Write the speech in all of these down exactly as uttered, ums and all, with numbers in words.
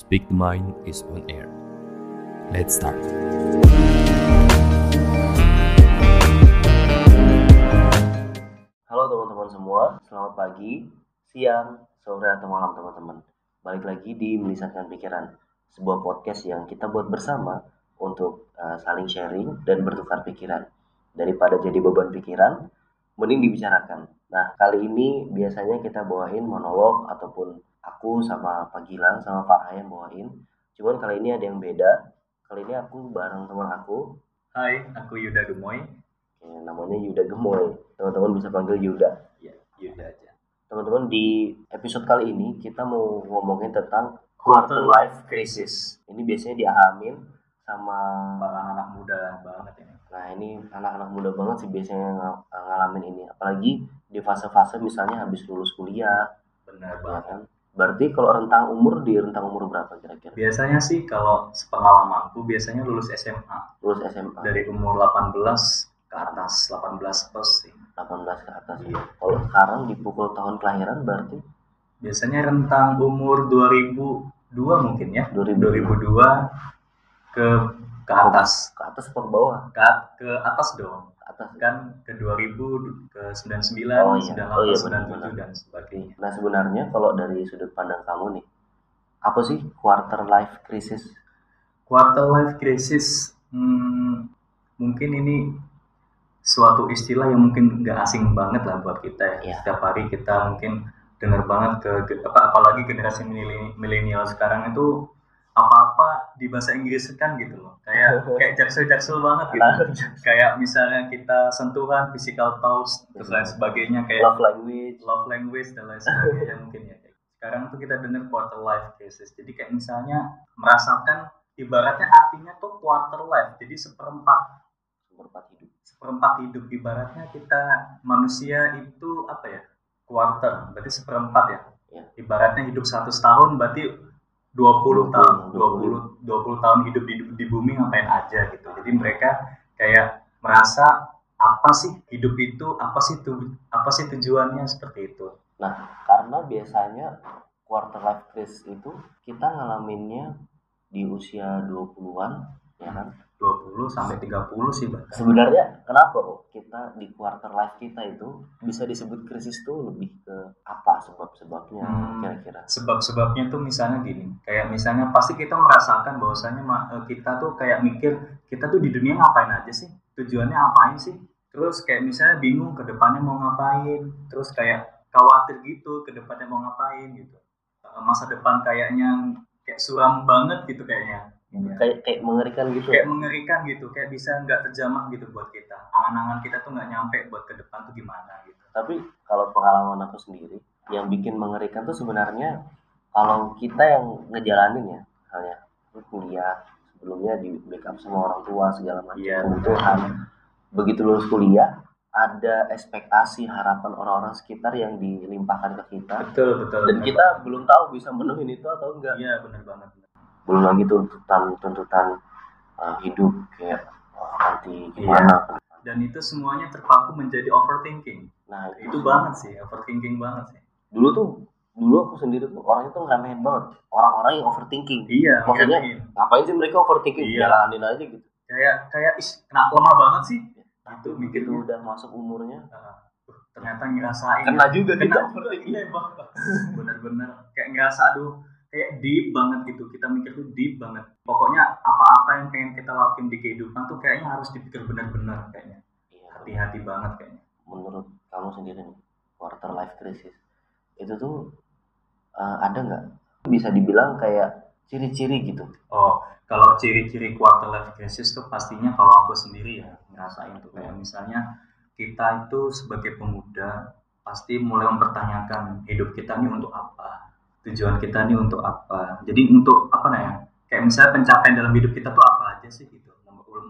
Speak the Mind is on air. Let's start. Halo teman-teman semua, selamat pagi, siang, sore, atau malam teman-teman. Balik lagi di Melisankan Pikiran, sebuah podcast yang kita buat bersama untuk uh, saling sharing dan bertukar pikiran. Daripada jadi beban pikiran, mending dibicarakan. Nah, kali ini biasanya kita bawain monolog ataupun aku sama Pak Gilang sama Pak Ayam bawain. Cuman kali ini ada yang beda. Kali ini aku bareng teman aku. Hai, aku Yuda Gemoy. Ya, namanya Yuda Gemoy. Teman-teman bisa panggil Yuda. Ya, Yuda aja. Teman-teman, di episode kali ini kita mau ngomongin tentang quarter life crisis. Ini biasanya dialamin sama anak-anak muda banget ya. Nah, ini anak-anak muda banget sih biasanya ng- ngalamin ini. Apalagi di fase-fase misalnya habis lulus kuliah. Benar banget. Kan? Berarti kalau rentang umur, di rentang umur berapa kira-kira? Biasanya sih kalau sepengalamanku biasanya lulus S M A. Lulus S M A. Dari umur delapan belas ke atas, delapan belas plus sih. delapan belas ke atas. Iya. Kalau sekarang dipukul tahun kelahiran berarti? Biasanya rentang umur dua ribu dua mungkin ya. dua ribu dua ke ke atas ke atas atau ke bawah ke ke atas dong ke atas kan ke dua ribu ke sembilan puluh sembilan oh, iya. sembilan puluh delapan oh, iya, sembilan puluh tujuh dan sebagainya. Nah, sebenarnya kalau dari sudut pandang kamu nih, apa sih quarter life crisis? Quarter life crisis hmm, mungkin ini suatu istilah yang mungkin nggak asing banget lah buat kita ya. Yeah. Setiap hari kita mungkin dengar banget ke apa, apalagi generasi milenial sekarang itu apa-apa di bahasa Inggris kan gitu loh, kayak kayak jaksul-jaksul banget gitu. Kayak misalnya kita sentuhan, physical touch, terus lain sebagainya, kayak love language, love language dan lain sebagainya mungkin ya. Sekarang tuh kita dengar quarter life crisis. Jadi kayak misalnya merasakan, ibaratnya artinya tuh quarter life, jadi seperempat seperempat hidup. Seperempat hidup ibaratnya kita manusia itu apa ya? Quarter, berarti seperempat ya. Ibaratnya hidup seratus tahun berarti dua puluh tahun hidup di, di bumi ngapain aja gitu. Jadi mereka kayak merasa apa sih hidup itu, apa sih tu, apa sih tujuannya seperti itu. Nah, karena biasanya quarter life crisis itu kita ngalaminnya di usia dua puluhan ya kan? dua puluh sampai tiga puluh sih bahkan. Sebenarnya kenapa kok kita di quarter life kita itu bisa disebut krisis tuh lebih ke apa sebab-sebabnya hmm, kira-kira? Sebab-sebabnya tuh misalnya gini, kayak misalnya pasti kita merasakan bahwasannya kita tuh kayak mikir kita tuh di dunia ngapain aja sih? Tujuannya apain sih? Terus kayak misalnya bingung ke depannya mau ngapain, terus kayak khawatir gitu ke depannya mau ngapain gitu. Masa depan kayaknya kayak suram banget gitu kayaknya. Ya. Kayak, kayak mengerikan gitu kayak mengerikan gitu kayak bisa nggak terjamah gitu buat kita, angan-angan kita tuh nggak nyampe buat ke depan tuh gimana gitu. Tapi kalau pengalaman aku sendiri yang bikin mengerikan tuh sebenarnya kalau kita yang ngejalanin ya, misalnya kuliah sebelumnya di backup sama orang tua segala macam ya, kebutuhan ya. Begitu lulus kuliah ada ekspektasi harapan orang-orang sekitar yang dilimpahkan ke kita, betul betul dan betul. Kita belum tahu bisa menuhin itu atau enggak. Iya, benar banget. Belum lagi tuntutan-tuntutan uh, hidup kayak uh, nanti gimana. Iya. Dan itu semuanya terpaku menjadi overthinking. Nah, itu, itu banget sih, overthinking banget sih. Dulu tuh, dulu aku sendiri tuh orang itu ngeremehin banget orang-orang yang overthinking. Iya, maksudnya ngapain sih mereka overthinking? Iya. Jalanin aja gitu. Kayak kayak is kenapa lemah banget sih? Nah, itu mikir tuh udah masuk umurnya. Uh, ternyata ngerasain. Kena juga kena gitu. Iya, benar-benar kayak ngerasa aduh kayak deep banget gitu, kita mikir tuh deep banget. Pokoknya apa-apa yang pengen kita lakuin di kehidupan tuh kayaknya harus dipikir benar-benar kayaknya. Iya, hati-hati bener. Banget kayaknya. Menurut kamu sendiri nih, quarter life crisis itu tuh uh, ada nggak? Bisa dibilang kayak ciri-ciri gitu. Oh, kalau ciri-ciri quarter life crisis tuh pastinya kalau aku sendiri ya ngerasain tuh kayak misalnya kita itu sebagai pemuda pasti mulai mempertanyakan hidup kita ini untuk apa? Tujuan kita nih untuk apa? Jadi untuk apa nah ya? Kayak misalnya pencapaian dalam hidup kita tuh apa aja sih gitu?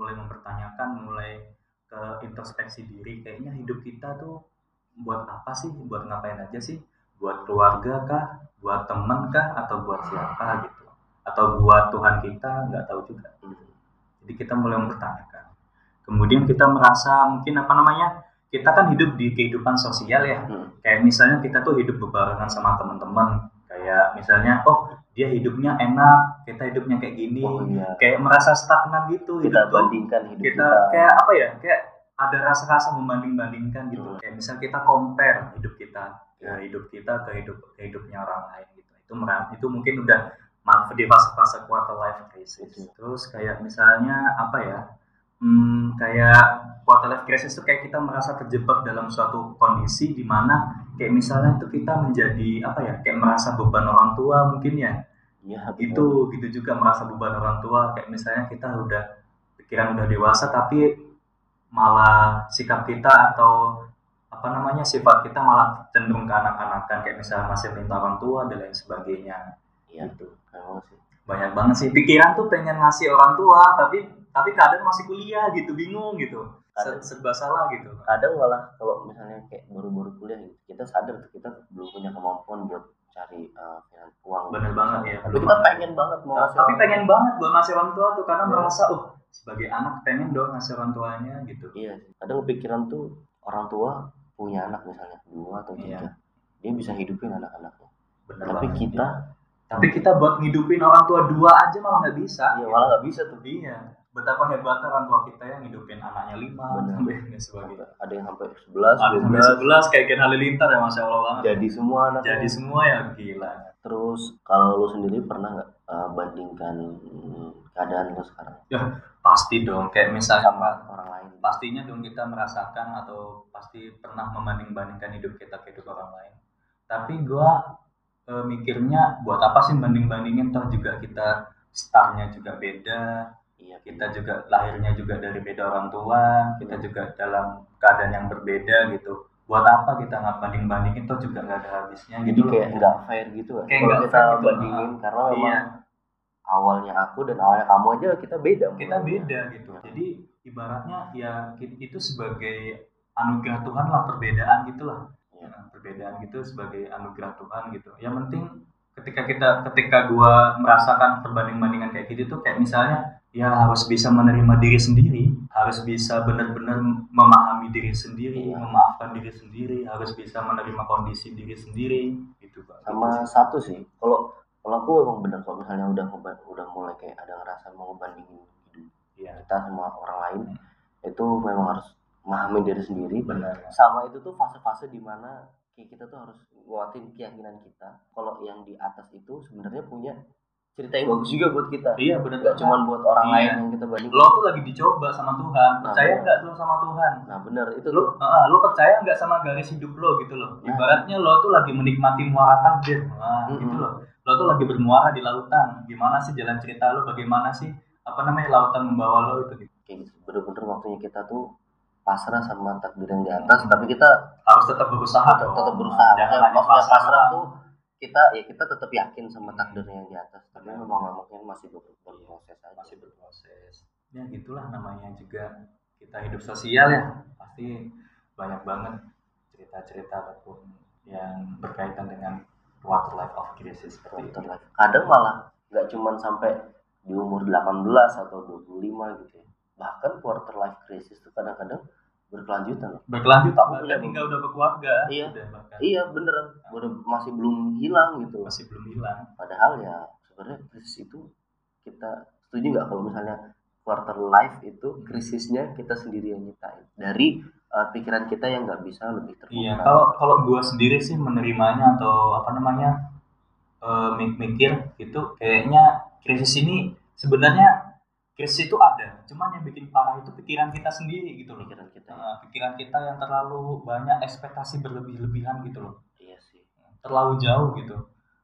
Mulai mempertanyakan, mulai ke introspeksi diri. Kayaknya hidup kita tuh buat apa sih? Buat ngapain aja sih? Buat keluarga kah? Buat teman kah? Atau buat siapa gitu? Atau buat Tuhan kita? Nggak tahu juga. Gitu. Jadi kita mulai mempertanyakan. Kemudian kita merasa mungkin apa namanya? Kita kan hidup di kehidupan sosial ya. Hmm. Kayak misalnya kita tuh hidup berbarengan sama teman-teman. Kayak misalnya, oh dia hidupnya enak, kita hidupnya kayak gini, oh, iya. kayak merasa stagnan gitu. Kita hidup bandingkan hidup kita, kita kayak apa ya, kayak ada rasa-rasa membanding-bandingkan gitu. Hmm. Kayak misal kita compare hidup kita, ya, hidup kita ke hidup ke hidupnya orang lain gitu. Itu merah, itu mungkin udah masuk di fase-fase quarter life crisis. Hmm. Terus kayak misalnya apa ya, hmm, kayak quarter life crisis itu kayak kita merasa terjebak dalam suatu kondisi di mana kayak misalnya itu kita menjadi apa ya, kayak merasa beban orang tua mungkin ya, ya gitu gitu juga merasa beban orang tua, kayak misalnya kita udah pikiran udah dewasa tapi malah sikap kita atau apa namanya sifat kita malah cenderung ke anak-anakan, kayak misalnya masih minta orang tua dan lain sebagainya ya. Gitu banyak banget sih pikiran tuh pengen ngasih orang tua tapi tapi kadang masih kuliah gitu, bingung gitu, serba salah gitu. Kadang malah kalau misalnya kayak baru-baru kuliah gitu, kita sadar kita belum punya kemampuan buat cari uh, uang. Bener banget ya. Tapi kita pengen banget mau ngasih. Tapi pengen banget buat ngasih orang tua tuh karena ya. merasa oh sebagai anak pengen dong ngasih orang tuanya gitu. Iya. Kadang pikiran tuh orang tua punya anak misalnya dua atau tiga, iya. dia bisa hidupin anak-anaknya. Bener tapi banget, kita, ya. tapi kita buat ngidupin orang tua dua aja malah nggak bisa. Iya gitu. Malah nggak bisa tuh dia. Betapa hebatnya orang tua kita yang hidupin anaknya lima, sampai sebagainya. Ada yang sampai sebelas, ada sampai sebelas kayak Gen Halilintar ya, masya Allah banget. Jadi semua anak. Jadi ya. semua ya gila. Terus kalau lu sendiri pernah nggak uh, bandingkan keadaan lu sekarang? Ya pasti dong. Kayak misalnya sama orang lain. Pastinya dong kita merasakan atau pasti pernah membanding-bandingkan hidup kita ke hidup orang lain. Tapi gua uh, mikirnya buat apa sih banding-bandingin? Toh juga kita startnya juga beda. Iya, kita juga lahirnya juga dari beda orang tua, kita juga dalam keadaan yang berbeda gitu. Buat apa kita nggak banding-bandingin, toh juga nggak ada habisnya gitu. Jadi kayak nggak fair gitu kan. Kayak nggak kita fair bandingin gitu. Karena memang iya. awalnya aku dan awalnya kamu aja kita beda. Kita mulanya. beda gitu. Jadi ibaratnya ya itu sebagai anugerah Tuhan lah, perbedaan gitulah. Ya, perbedaan gitu sebagai anugerah Tuhan gitu. Yang penting ketika kita ketika gua merasakan perbanding-bandingan kayak gitu tuh kayak misalnya ya harus bisa menerima diri sendiri, harus bisa benar-benar memahami diri sendiri, iya. memaafkan diri sendiri, harus bisa menerima kondisi diri sendiri gitu Pak. Sama satu sih, kalau kalau aku emang benar kalau misalnya udah udah mulai kayak ada ngerasa mau ngebandingin iya. kita sama orang lain, itu memang harus memahami diri sendiri. Benar. Sama itu tuh fase-fase di mana kita tuh harus nguatin keyakinan kita kalau yang di atas itu sebenarnya punya cerita yang bagus juga buat kita. Iya benar, gak cuma buat orang iya. lain yang kita bandingin. Lo tuh lagi dicoba sama Tuhan, percaya nah, nggak lo sama Tuhan? Nah benar itu lo, uh, lo percaya nggak sama garis hidup lo gitu lo? Nah. Ibaratnya lo tuh lagi menikmati muara takdir, nah, mm-hmm. gitu lo. Lo tuh lagi bermuara di lautan. Gimana sih jalan cerita lo? Bagaimana sih apa namanya lautan membawa lo itu? Gitu. Bener-bener waktunya kita tuh pasrah sama takdir yang di atas, mm-hmm. tapi kita harus tetap berusaha. Tetap, tetap berusaha. Jangan hanya pasrah, pasrah tuh. kita ya kita tetap yakin sama takdirnya yang di atas, tapi memang nggak mungkin masih berproses aja. masih berproses ya gitulah namanya juga kita hidup sosial ya, pasti banyak banget cerita-cerita ataupun yang berkaitan dengan quarter life of crisis seperti itu. Kadang malah nggak cuman sampai di umur delapan belas atau dua puluh lima gitu ya, bahkan quarter life crisis itu kadang-kadang berkelanjutan berkelanjutan bahkan hingga udah berkeluarga. Iya udah, iya beneran udah, masih belum hilang gitu, masih belum hilang padahal ya sebenarnya krisis itu kita setuju nggak kalau misalnya quarter life itu krisisnya kita sendiri yang nyiptain dari uh, pikiran kita yang nggak bisa lebih terbuka. Iya kalau kalau gue sendiri sih menerimanya atau apa namanya uh, mikir gitu kayaknya krisis ini sebenarnya krisis itu ada, cuman yang bikin parah itu pikiran kita sendiri gitu loh. Pikiran kita, nah, pikiran kita yang terlalu banyak ekspektasi berlebih-lebihan gitu loh. Iya sih. Terlalu jauh gitu,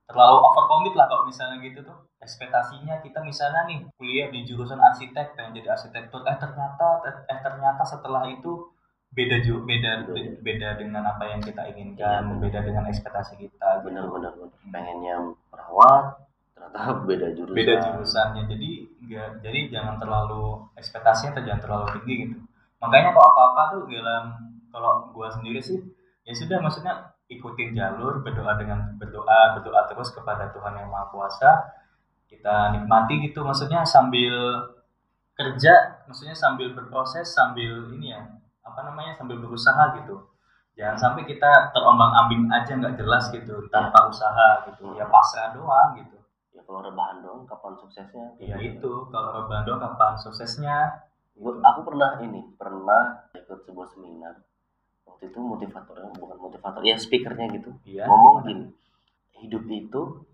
terlalu overcommit lah kalau misalnya gitu tuh. Ekspektasinya kita misalnya nih kuliah di jurusan arsitek, pengen jadi arsitektur, eh ternyata, eh ternyata setelah itu beda juga, beda, beda, beda dengan apa yang kita inginkan, iya, beda dengan ekspektasi kita. Gitu. Bener-bener, pengennya perawat. Ternyata beda jurusan. Beda jurusannya, jadi nggak, jadi jangan terlalu ekspektasinya jangan terlalu tinggi gitu. Makanya kalau apa-apa tuh dalam kalau gua sendiri sih ya sudah, maksudnya ikutin jalur berdoa dengan berdoa berdoa terus kepada Tuhan yang Maha Kuasa, kita nikmati gitu, maksudnya sambil kerja, maksudnya sambil berproses, sambil ini ya apa namanya sambil berusaha gitu. Jangan sampai kita terombang-ambing aja nggak jelas gitu tanpa usaha gitu, ya pasrah doang gitu. Ya kalau rebahan doang kapan suksesnya? Ya itu, kalau rebahan doang kapan suksesnya? Gitu. Aku pernah ini, pernah ikut sebuah seminar. Waktu itu motivatornya, bukan motivator, ya speakernya gitu. Ya, ngomong gini, hidup itu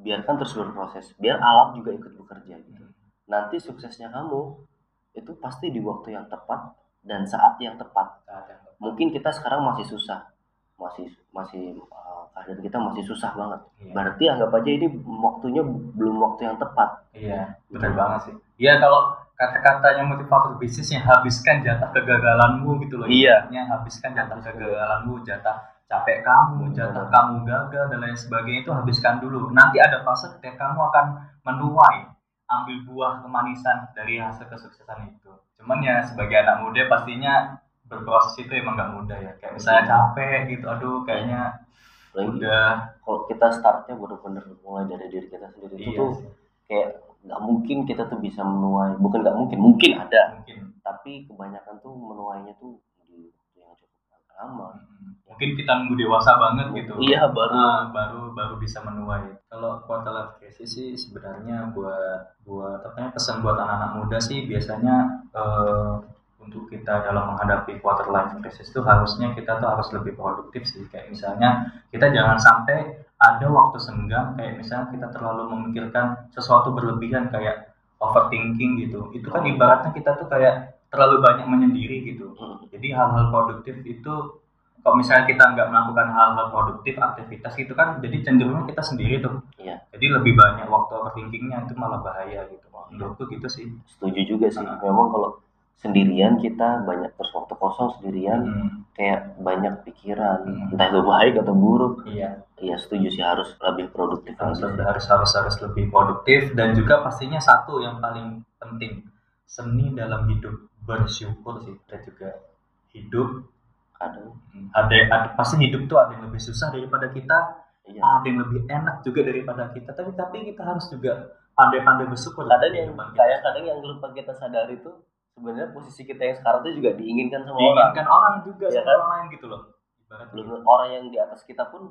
biarkan terus berproses, biar alam juga ikut bekerja gitu. Hmm. Nanti suksesnya kamu itu pasti di waktu yang tepat dan saat yang tepat. Saat yang tepat. Mungkin kita sekarang masih susah, masih masih uh, keadaan kita masih susah banget. Iya. Berarti anggap aja ini waktunya belum waktu yang tepat. Iya, benar banget sih. Iya, kalau kata-katanya motivator bisnis yang habiskan jatah kegagalanmu gitu loh. Iya. Yang habiskan jatah kegagalanmu, jatah capek kamu, jatah benar. Kamu gagal dan lain sebagainya itu habiskan dulu. Nanti ada fase ketika kamu akan menuai, ambil buah kemanisan dari hasil kesuksesan itu. Cuman ya sebagai anak muda pastinya berproses itu emang gak mudah ya. Kayak misalnya capek gitu, aduh kayaknya lagi, udah. Kalau kita startnya bener-bener mulai dari diri kita sendiri, iya, itu tuh sih. Kayak gak mungkin kita tuh bisa menuai. Bukan gak mungkin, mungkin ada. Mungkin. Tapi kebanyakan tuh menuainya tuh di yang cukup lama. Mungkin kita nunggu dewasa banget gitu. Iya, baru nah, baru baru bisa menuai. Kalau quarter life crisis sih sebenarnya buat buat apa pesan buat anak-anak muda sih biasanya uh, untuk kita dalam menghadapi quarter life crisis itu harusnya kita tuh harus lebih produktif sih. Kayak misalnya kita jangan sampai ada waktu senggang kayak misalnya kita terlalu memikirkan sesuatu berlebihan kayak overthinking gitu. Itu kan ibaratnya kita tuh kayak terlalu banyak menyendiri gitu. Jadi hal-hal produktif itu kalau misalnya kita nggak melakukan hal-hal produktif, aktivitas itu kan jadi cenderungnya kita sendiri tuh. Iya. Jadi lebih banyak waktu overthinkingnya itu malah bahaya gitu. Menurutku gitu sih. Setuju juga sih. Nah, memang kalau sendirian kita banyak terus waktu kosong sendirian, hmm. kayak banyak pikiran, hmm. entah itu baik atau buruk. Iya. Iya setuju sih, harus lebih produktif. Harus harus harus harus lebih produktif dan juga pastinya satu yang paling penting seni dalam hidup bersyukur sih dan juga hidup. Ada, ada, ada, pasti hidup tuh ada yang lebih susah daripada kita, iya. Ada yang lebih enak juga daripada kita. Tapi tapi kita harus juga pandai-pandai bersyukur. Kadang yang kayak kadang yang lupa kita sadari tuh sebenarnya posisi kita yang sekarang tuh juga diinginkan sama diinginkan orang. Diinginkan orang juga ya, sama kan? Orang lain gitu loh. Belum orang yang di atas kita pun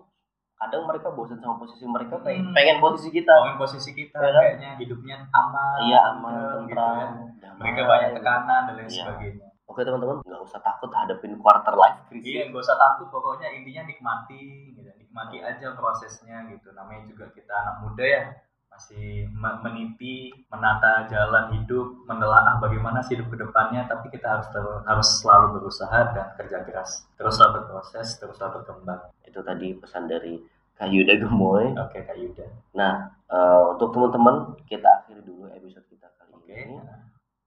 kadang mereka bosan sama posisi mereka, pengen, hmm. pengen posisi kita, pengen posisi kita, ya, kayaknya hidupnya aman, iya aman, tenang, gitu ya. Mereka banyak tekanan dan lain iya. sebagainya. Oke teman-teman, nggak usah takut hadapin quarter life crisis. Iya, nggak usah takut, pokoknya intinya nikmati, gitu. Nikmati aja prosesnya gitu. Namanya juga kita anak muda ya, masih meniti, menata jalan hidup, menelaah bagaimana sih hidup kedepannya. Tapi kita harus ter- harus selalu berusaha dan kerja keras, teruslah berproses, teruslah berkembang. Itu tadi pesan dari Kak Yuda Gemoy. Oke, Kak Yuda. Nah, uh, untuk teman-teman kita akhiri dulu episode kita kali okay. ini.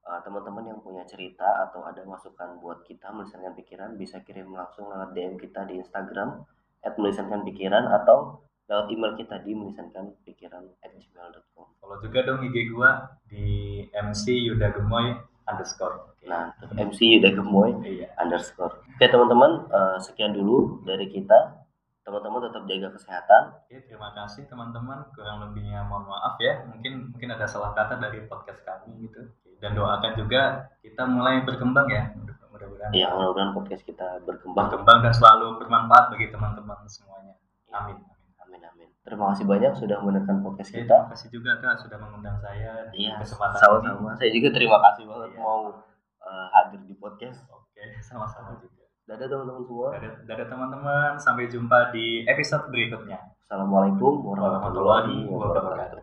Uh, teman-teman yang punya cerita atau ada masukan buat kita Melisankan Pikiran bisa kirim langsung lewat D M kita di Instagram at melisankan pikiran atau lewat email kita di melisankan pikiran at gmail dot com. Kalau juga dong I G gua di M C Yuda Gemoy underscore. Nah, M C Yuda Gemoy iya. underscore. Oke teman-teman, uh, sekian dulu dari kita. Teman-teman tetap jaga kesehatan. Oke, terima kasih teman-teman. Kurang lebihnya mohon maaf ya. Mungkin mungkin ada salah kata dari podcast kami gitu. Dan doakan juga kita mulai berkembang ya. Mudah-mudahan. Iya, mudah-mudahan podcast kita berkembang. Berkembang dan selalu bermanfaat bagi teman-teman semuanya. Amin. Amin, amin. Terima kasih banyak sudah mendengarkan podcast kita. Terima kasih juga Kak sudah mengundang saya di ya, kesempatan sama-sama. Ini. Saya juga terima kasih banget ya. mau uh, hadir di podcast. Oke, sama-sama juga. Dadah teman-teman semua. Dadah, dadah teman-teman. Sampai jumpa di episode berikutnya. Assalamualaikum warahmatullahi wabarakatuh.